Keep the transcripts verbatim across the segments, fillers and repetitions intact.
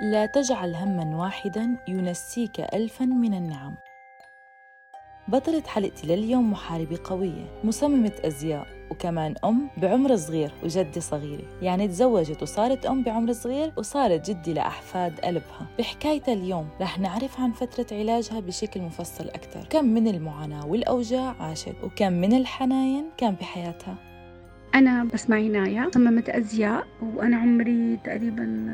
لا تجعل هماً واحداً ينسيك ألفاً من النعم. بطلة حلقتي لليوم محاربة قوية، مصممة أزياء، وكمان أم بعمر صغير وجدة صغيرة، يعني تزوجت وصارت أم بعمر صغير وصارت جدة لأحفاد قلبها. بحكايتها اليوم رح نعرف عن فترة علاجها بشكل مفصل أكثر، كم من المعاناة والأوجاع عاشت وكم من الحناين كان بحياتها. أنا بسمة عناية، صممت أزياء، وأنا عمري تقريباً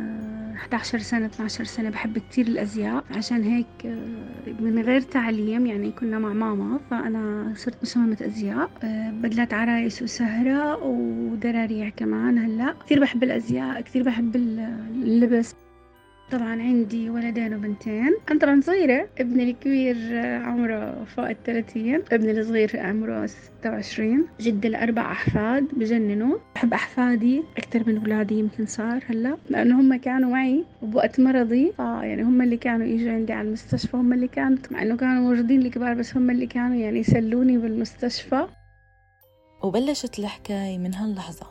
إحدى عشرة سنة اثنا عشر سنة. بحب كتير الأزياء، عشان هيك من غير تعليم يعني كنا مع ماما، فأنا صرت مصممة أزياء، بدلات عرايس وسهرة ودراريع كمان. هلأ كتير بحب الأزياء، كتير بحب اللبس. طبعا عندي ولدين وبنتين، أنا طبعا صغيرة، ابني الكبير عمره فوق الثلاثين، ابني الصغير عمره ستة وعشرين. جد الأربع أحفاد بجننوا، بحب أحفادي أكتر من أولادي يمكن صار هلأ، لأنه هم كانوا معي وبوقت مرضي، آه يعني هم اللي كانوا يجوا عندي على المستشفى، هم اللي كانوا، مع أنه كانوا موجودين الكبار بس هم اللي كانوا يعني يسلوني بالمستشفى. وبلشت الحكاية من هاللحظة.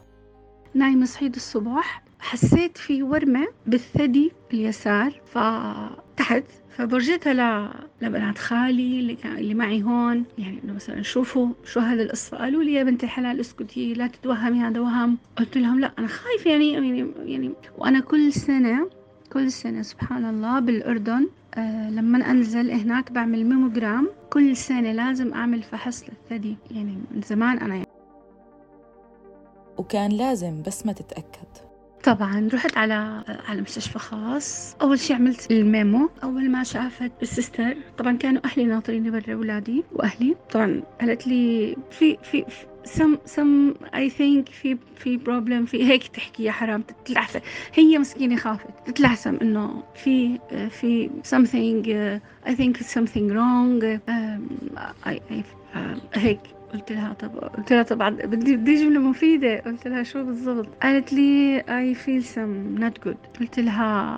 نايمة صحيت الصبح، حسيت في ورمة بالثدي اليسار فتحت، فبرجيتها ل... لبنات خالي اللي, كان... اللي معي هون، يعني انه مثلا شوفوا شو هذا القصة. قالوا لي يا بنت الحلال اسكتي، لا تتوهمي، هذا وهم. قلت لهم لا انا خايفة يعني يعني, يعني... وانا كل سنة كل سنة سبحان الله بالأردن آه لما أنزل هناك بعمل ميموغرام كل سنة، لازم أعمل فحص للثدي، يعني من زمان أنا يعني. وكان لازم بس ما تتأكد. طبعا رحت على على مستشفى خاص، اول شيء عملت الميمو. اول ما شافت السيستر، طبعا كانوا اهلي ناطريني برا، اولادي واهلي، طبعا قالت لي في في سم سم اي ثينك في في بروبلم، في هيك تحكي، يا حرام تتلعثم. هي مسكينه خافت تتلعثم انه في في something I think it's something wrong I I هيك. قلت لها طب قلت لها طبعا بدي بدي جمله مفيده. قلت لها شو بالضبط؟ قالت لي I feel some not good. قلت لها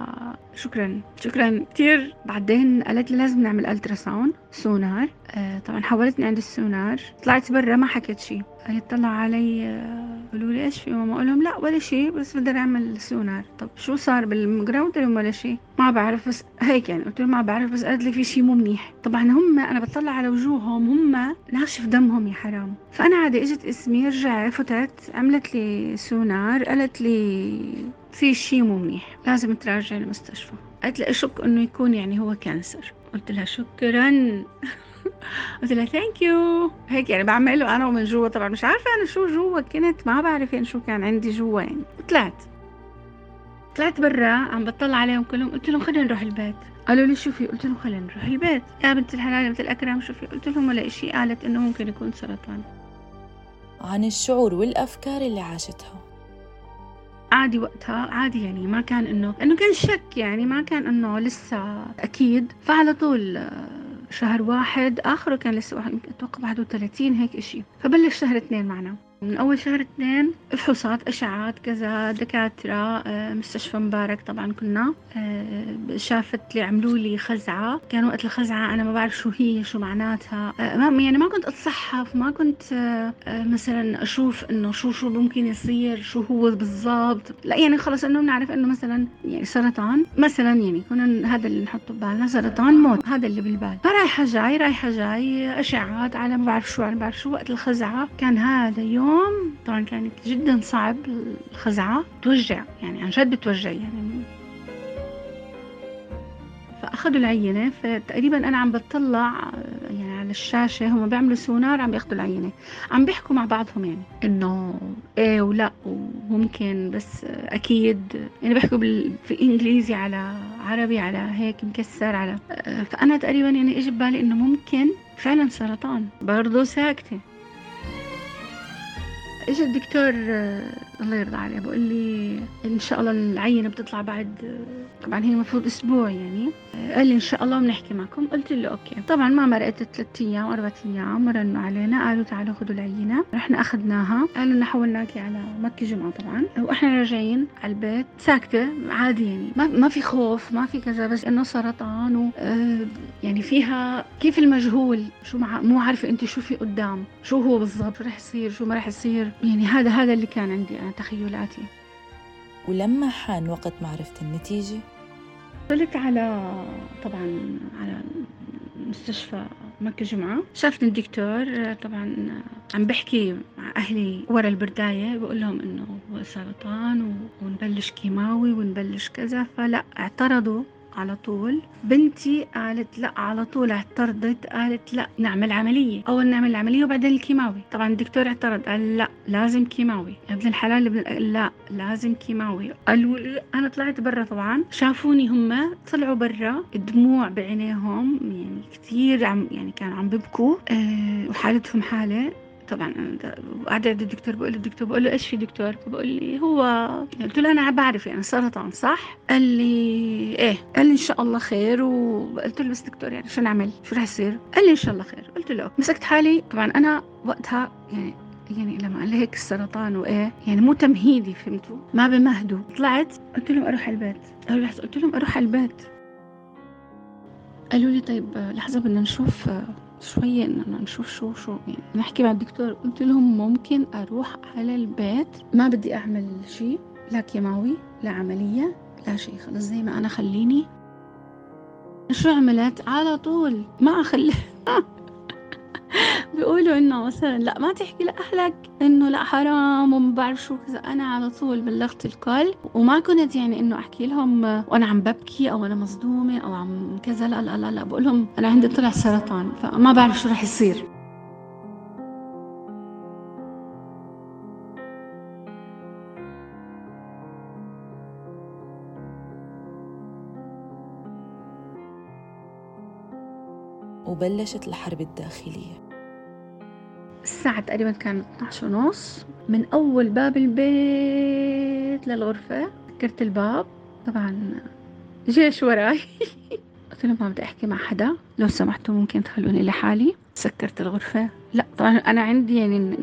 شكرا شكرا كثير. بعدين قالت لي لازم نعمل الترا ساوند سونار. آه طبعا حولتني عند السونار، طلعت برا ما حكيت شيء. يطلع علي قالوا لي ايش في ماما؟ اقول لهم لا ولا شيء، بس بدي اعمل سونار. طب شو صار بالجراوند؟ ولا شيء، ما بعرف بس هيك يعني. قلت لهم ما بعرف بس قالت لي في شيء مو منيح. طبعا هم انا بطلع على وجوههم، هم ناشف دمهم يا حرام. فانا عادي اجت اسمي، رجعت فتت عملت لي سونار، قالت لي في شيء مو منيح، لازم تراجعي المستشفى. قالت لي اشك انه يكون يعني هو كانسر. قلت لها شكرا قلت لها ثانك يو هيك يعني بعمله انا. ومن جوا طبعا مش عارفه انا شو جوا، كنت ما بعرف يعني شو كان عندي جوا يعني. طلعت طلعت برا، عم بطلع عليهم كلهم، قلت لهم خلينا نروح البيت. قالوا لي شو في؟ قلت لهم خلينا نروح البيت. يا بنت الحلال يا بنت الاكرام شو في؟ قلت لهم ولا شيء. قالت انه ممكن يكون سرطان. عن الشعور والافكار اللي عاشتها عادي وقتها، عادي يعني ما كان انه انه كان شك يعني، ما كان انه لسه اكيد. فعلى طول شهر واحد آخره كان لسه واحد، أتوقع بعده ثلاثين هيك إشي. فبلش شهر اثنين معنا، من أول شهر اثنين فحوصات، أشعات، كذا، دكاترة، مستشفى مبارك طبعا كنا. شافت لي، عملوا لي خزعة، كان وقت الخزعة أنا ما بعرف شو هي شو معناتها، يعني ما كنت أتصحف، ما كنت مثلا أشوف إنه شو شو ممكن يصير، شو هو بالضبط، لا يعني خلص إنه بنعرف إنه مثلا يعني سرطان مثلا، يعني كنا هذا اللي نحطه ببالنا، سرطان موت، هذا اللي بالبال. فرايحة جاي رايحة جاي أشعات على ما بعرف شو على ما بعرف شو. وقت الخزعة كان هذا يوم طبعا كانت جدا صعب الخزعة، توجع يعني عن جد بتوجع يعني. فأخذوا العينة، فتقريبا أنا عم بتطلع يعني على الشاشة، هم بيعملوا سونار، عم بياخدوا العينة، عم بيحكوا مع بعضهم يعني إنه إيه ولا وممكن بس أكيد يعني، بيحكوا بالإنجليزي على عربي على هيك مكسر على. فأنا تقريبا يعني إجي ببالي إنه ممكن فعلا سرطان، برضو ساكتة. اجى الدكتور الله يرضى عليه بقول لي ان شاء الله العينه بتطلع بعد، طبعا هي المفروض اسبوع يعني. قال لي ان شاء الله بنحكي معكم. قلت له اوكي. طبعا ما مرقت ثلاث ايام اربع ايام، رنوا علينا قالوا تعالوا خذوا العينه، رحنا اخذناها، قالوا لنا حولناكي على مكه جمعه. طبعا واحنا راجعين على البيت ساكته عادي يعني، ما ما في خوف ما في كذا، بس انه سرطان و يعني فيها كيف المجهول، شو مو عارفه انت شو في قدام، شو هو بالضبط، شو راح يصير شو ما راح يصير يعني. هذا هذا اللي كان عندي انا تخيلاتي. ولما حان وقت معرفة النتيجة دخلت على طبعا على مستشفى مكة جمعة، شافني الدكتور. طبعا عم بحكي مع أهلي ورا البرداية، بقول لهم إنه سرطان ونبلش كيماوي ونبلش كذا، فلا اعترضوا على طول. بنتي قالت لا، على طول اعترضت، قالت لا نعمل عملية، أول نعمل العملية وبعدين الكيماوي. طبعا الدكتور اعترض، قال لا لازم كيماوي، ابن الحلال ابن ال... لا لازم كيماوي. قالوا لي أنا طلعت برا، طبعا شافوني هم طلعوا برا، الدموع بعينيهم يعني كثير، عم يعني كانوا عم ببكوا أه وحالتهم حالة. طبعا قاعده عند الدكتور، بقول للدكتور بقول له ايش في دكتور؟ بقول لي هو، قلت له انا بعرف يعني سرطان صح؟ قال لي ايه، قال لي ان شاء الله خير. وقلت له بس دكتور يعني شو نعمل؟ شو رح يصير؟ قال لي ان شاء الله خير. قلت له مسكت حالي. طبعا انا وقتها يعني يعني لما قال لي هيك السرطان وايه يعني مو تمهيدي، فهمتوا؟ ما بمهدوا. طلعت قلت لهم اروح على البيت، قلت لهم اروح على البيت. قالوا لي طيب لحظه بدنا نشوف شوية، إننا نشوف شو شو يعني نحكي مع الدكتور. قلت لهم ممكن أروح على البيت، ما بدي أعمل شيء، لا كيماوي لا عملية لا شيء، خلص زي ما أنا خليني. شو عملت؟ على طول ما أخلي بيقولوا إنه مثلا لا ما تحكي لأهلك إنه لا حرام وما بعرف شو كذا. أنا على طول بلغت الكل، وما كنت يعني إنه أحكي لهم وأنا عم ببكي أو أنا مصدومة أو عم كذا، لا لا لا لا، بقول لهم أنا عندي طلع سرطان فما بعرف شو رح يصير. وبلشت الحرب الداخلية. الساعة تقريباً كانت اثنا عشر ونص، من أول باب البيت للغرفة سكرت الباب، طبعاً جيش وراي. قلت لهم ما بدي أحكي مع حدا، لو سمحتوا ممكن تخلوني لحالي. سكرت الغرفة. لا طبعاً أنا عندي يعني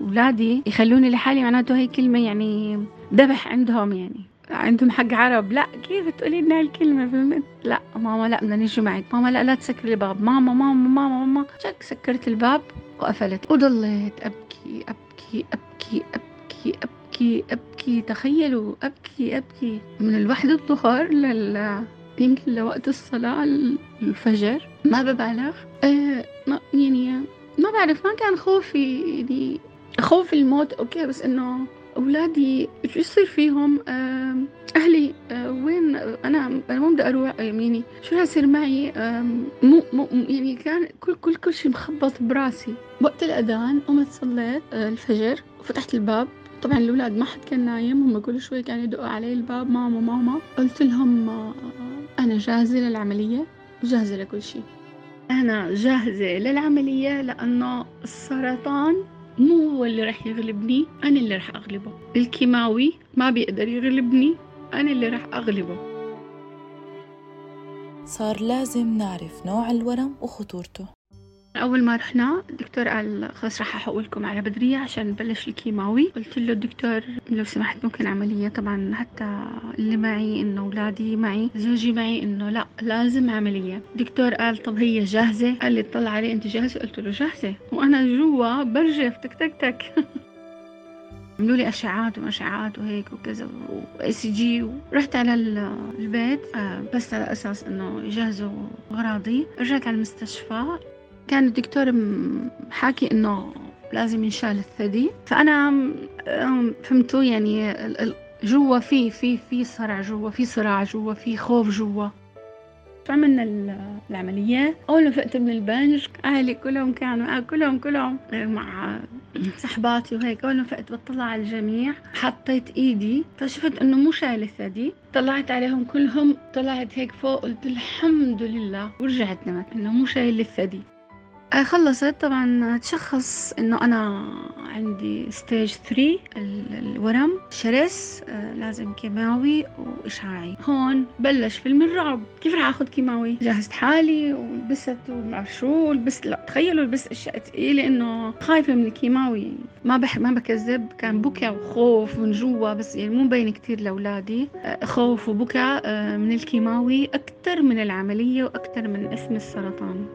أولادي يخلوني لحالي، معناته هي كلمة يعني ذبح عندهم، يعني عندهم حق عرب، لا كيف تقولي لنا هالكلمة؟ فهمت؟ لا ماما لا بدنا نيجي معك، ماما لا لا تسكري الباب، ماما ماما ماما ماما. شك سكرت الباب وقفلت، وضليت أبكي أبكي أبكي أبكي أبكي أبكي. تخيلوا أبكي أبكي من الوحدة الظهر لل يمكن لوقت الصلاة الفجر، ما ببالغ. أه ما يعني ما بعرف، ما كان خوفي يعني خوف الموت أوكي، بس إنه أولادي شو يصير فيهم؟ أهلي وين؟ أنا أنا ما بدي أروح يميني، شو هصير معي؟ مو مو يعني كان كل كل كل شيء مخبط براسي. وقت الأذان قمت صليت الفجر وفتحت الباب. طبعا الأولاد ما حد كان نايم، هم كل شوي كانوا يدقوا علي الباب، ماما ماما. قلت لهم أنا جاهزة للعملية وجاهزة لكل شيء. أنا جاهزة للعملية لأنه السرطان مو هو اللي رح يغلبني، أنا اللي رح أغلبه. الكيماوي ما بيقدر يغلبني، أنا اللي رح أغلبه. صار لازم نعرف نوع الورم وخطورته. أول ما رحنا الدكتور قال خلاص رح أحولكم على بدرية عشان نبلش الكيماوي. قلت له دكتور لو سمحت ممكن عملية؟ طبعا حتى اللي معي إنه أولادي معي، زوجي معي، إنه لا لازم عملية. دكتور قال طب هي جاهزة؟ قال لي طلع علي أنت جاهزة؟ قلت له جاهزة، وأنا جوا برجف تك تك تك. عملوا لي أشعات وأشعات وهيك وكذا وإي سي جي، ورحت على البيت بس على أساس إنه يجهزوا أغراضي. رجعت على المستشفى، كان الدكتور حاكي إنه لازم ينشال الثدي، فأنا فهمتوا يعني جوا في في في صرع، جوا في صراع، جوا في خوف جوا. عملنا العملية. أول ما فقت من البنج أهلي كلهم كانوا كلهم كلهم مع صحباتي وهيك. أول ما فقت بطلع على الجميع، حطيت إيدي فشفت إنه مو شايل الثدي، طلعت عليهم كلهم، طلعت هيك فوق قلت الحمد لله، ورجعت نمت إنه مو شايل الثدي. خلصت. طبعا تشخص انه انا عندي ستيج ثلاثة الورم، شرس، لازم كيماوي واشعاعي. هون بلش فيلم الرعب، كيف رح اخذ كيماوي؟ جهزت حالي ولبست وما شو لبست، لا تخيلوا لبست اشياء ثقيله انه خايفه من الكيماوي. ما بح ما بكذب، كان بكى وخوف من جوا، بس يعني مو مبين كثير لاولادي، خوف وبكى من الكيماوي اكثر من العمليه واكثر من اسم السرطان.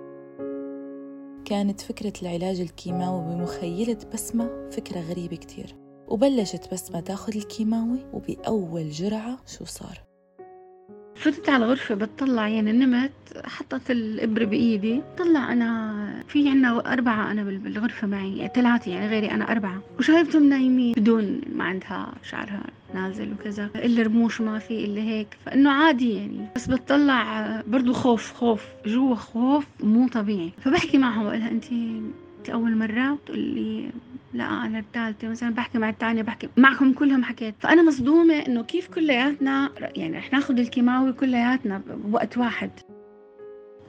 كانت فكرة العلاج الكيماوي بمخيلة بسمة فكرة غريبة كتير، وبلشت بسمة تاخد الكيماوي، وبأول جرعة شو صار؟ فتت على الغرفة بتطلع، يعني نمت، حطت الإبرة بإيدي، طلع أنا في عنا أربعة أنا بالغرفة معي، ثلاثة يعني غيري أنا أربعة، وشايفتهم نايمين بدون ما عندها شعرها نازل وكذا، إلا رموش ما في إلا هيك، فإنه عادي يعني، بس بتطلع برضو خوف خوف جوا، خوف مو طبيعي. فبحكي معها وقالها أنت أول مرة؟ بتقول لي لا أنا الثالثة مثلا، بحكي مع الثانية، بحكي معكم كلهم حكيت. فأنا مصدومة إنه كيف كلياتنا يعني رح ناخد الكيماوي كلياتنا بوقت واحد.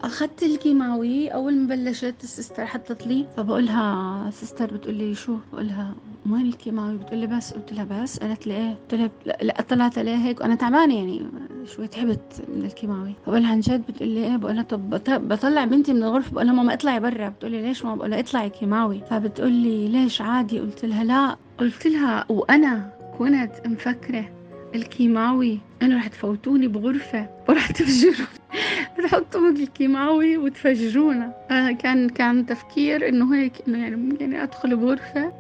أخذت الكيماوي أول ما بلشت السيستر حطت لي، فبقولها السيستر بتقول لي شو؟ بقولها وين الكيماوي؟ بتقول لي بس. قلت لها بس؟ قالت لي إيه. قلت لها لا، طلعت عليها هيك وأنا تعبانة يعني شوي، تعبت من الكيماوي. بقول لها عن جد؟ بتقول لي ايه. بقول لها طب بطلع بنتي من الغرفه، بقول لها ماما اطلعي برا. بتقول لي ليش ماما؟ بقول لها اطلعي كيماوي. فبتقول لي ليش عادي؟ قلت لها لا، قلت لها وانا كنت مفكره الكيماوي انه رح تفوتوني بغرفه ورح تفجروا بتحطون الكيماوي وتفجرونا. آه كان كان تفكير انه هيك، انه يعني ممكن ادخل بغرفه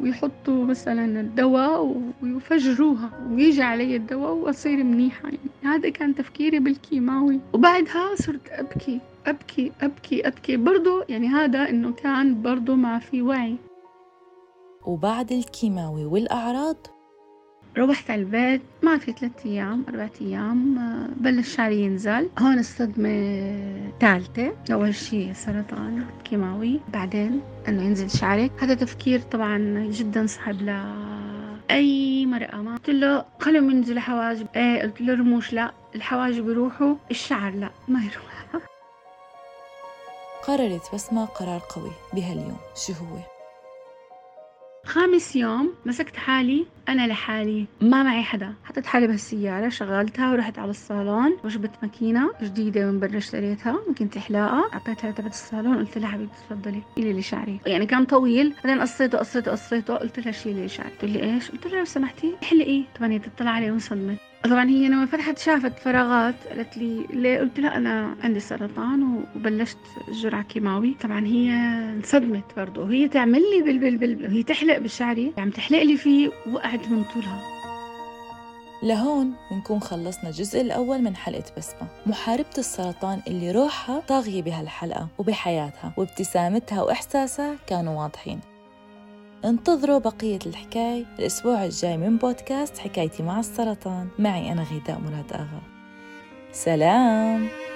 ويحطوا مثلا الدواء ويفجروها ويجي علي الدواء واصير منيحه، يعني هذا كان تفكيري بالكيماوي. وبعدها صرت ابكي ابكي ابكي ابكي برضه، يعني هذا انه كان برضه ما في وعي. وبعد الكيماوي والاعراض روحت على البيت، ما في ثلاثة أيام أربعة أيام بلش شعري ينزل. هون الصدمة ثالثة، أول شيء سرطان كيماوي، بعدين أنه ينزل شعرك. هذا تفكير طبعا جدا صعب لأي مرأة. ما قلت له خلوا ينزل حواجب، إيه قلت له رموش لا، الحواجب يروحوا، الشعر لا ما يروح. قررت بسمة قرار قوي بهاليوم، شو هو؟ خامس يوم مسكت حالي أنا لحالي، ما معي حدا، حطيت حالي بهالسيارة شغلتها ورحت على الصالون وجبت ماكينة جديدة من برا اشتريتها، ممكن حلاقة، أعطيتها تبع الصالون، قلت لها حبيبتي تفضلي شيلي لي شعري، يعني كان طويل، بعدين قصيته قصيته قصيته قلت لها شيلي لي شعري. تقول لي إيش؟ قلت لها لو سمحتي احلقي. طبعا هي تطلع علي وانصدمت، طبعا هي لما فتحت شافت فراغات قالت لي ليه؟ قلت لها أنا عندي سرطان وبلشت جرعة كيماوي. طبعا هي انصدمت برضه، وهي تعمل لي بالبل بل هي تحلق بشعري، عم تحلق لي فيه، وقعت من طولها. لهون بنكون خلصنا الجزء الأول من حلقة بسمة، محاربة السرطان اللي روحها طاغية بهالحلقة وبحياتها، وابتسامتها وإحساسها كانوا واضحين. انتظروا بقية الحكاية الأسبوع الجاي من بودكاست حكايتي مع السرطان، معي أنا غيداء مراد آغا. سلام.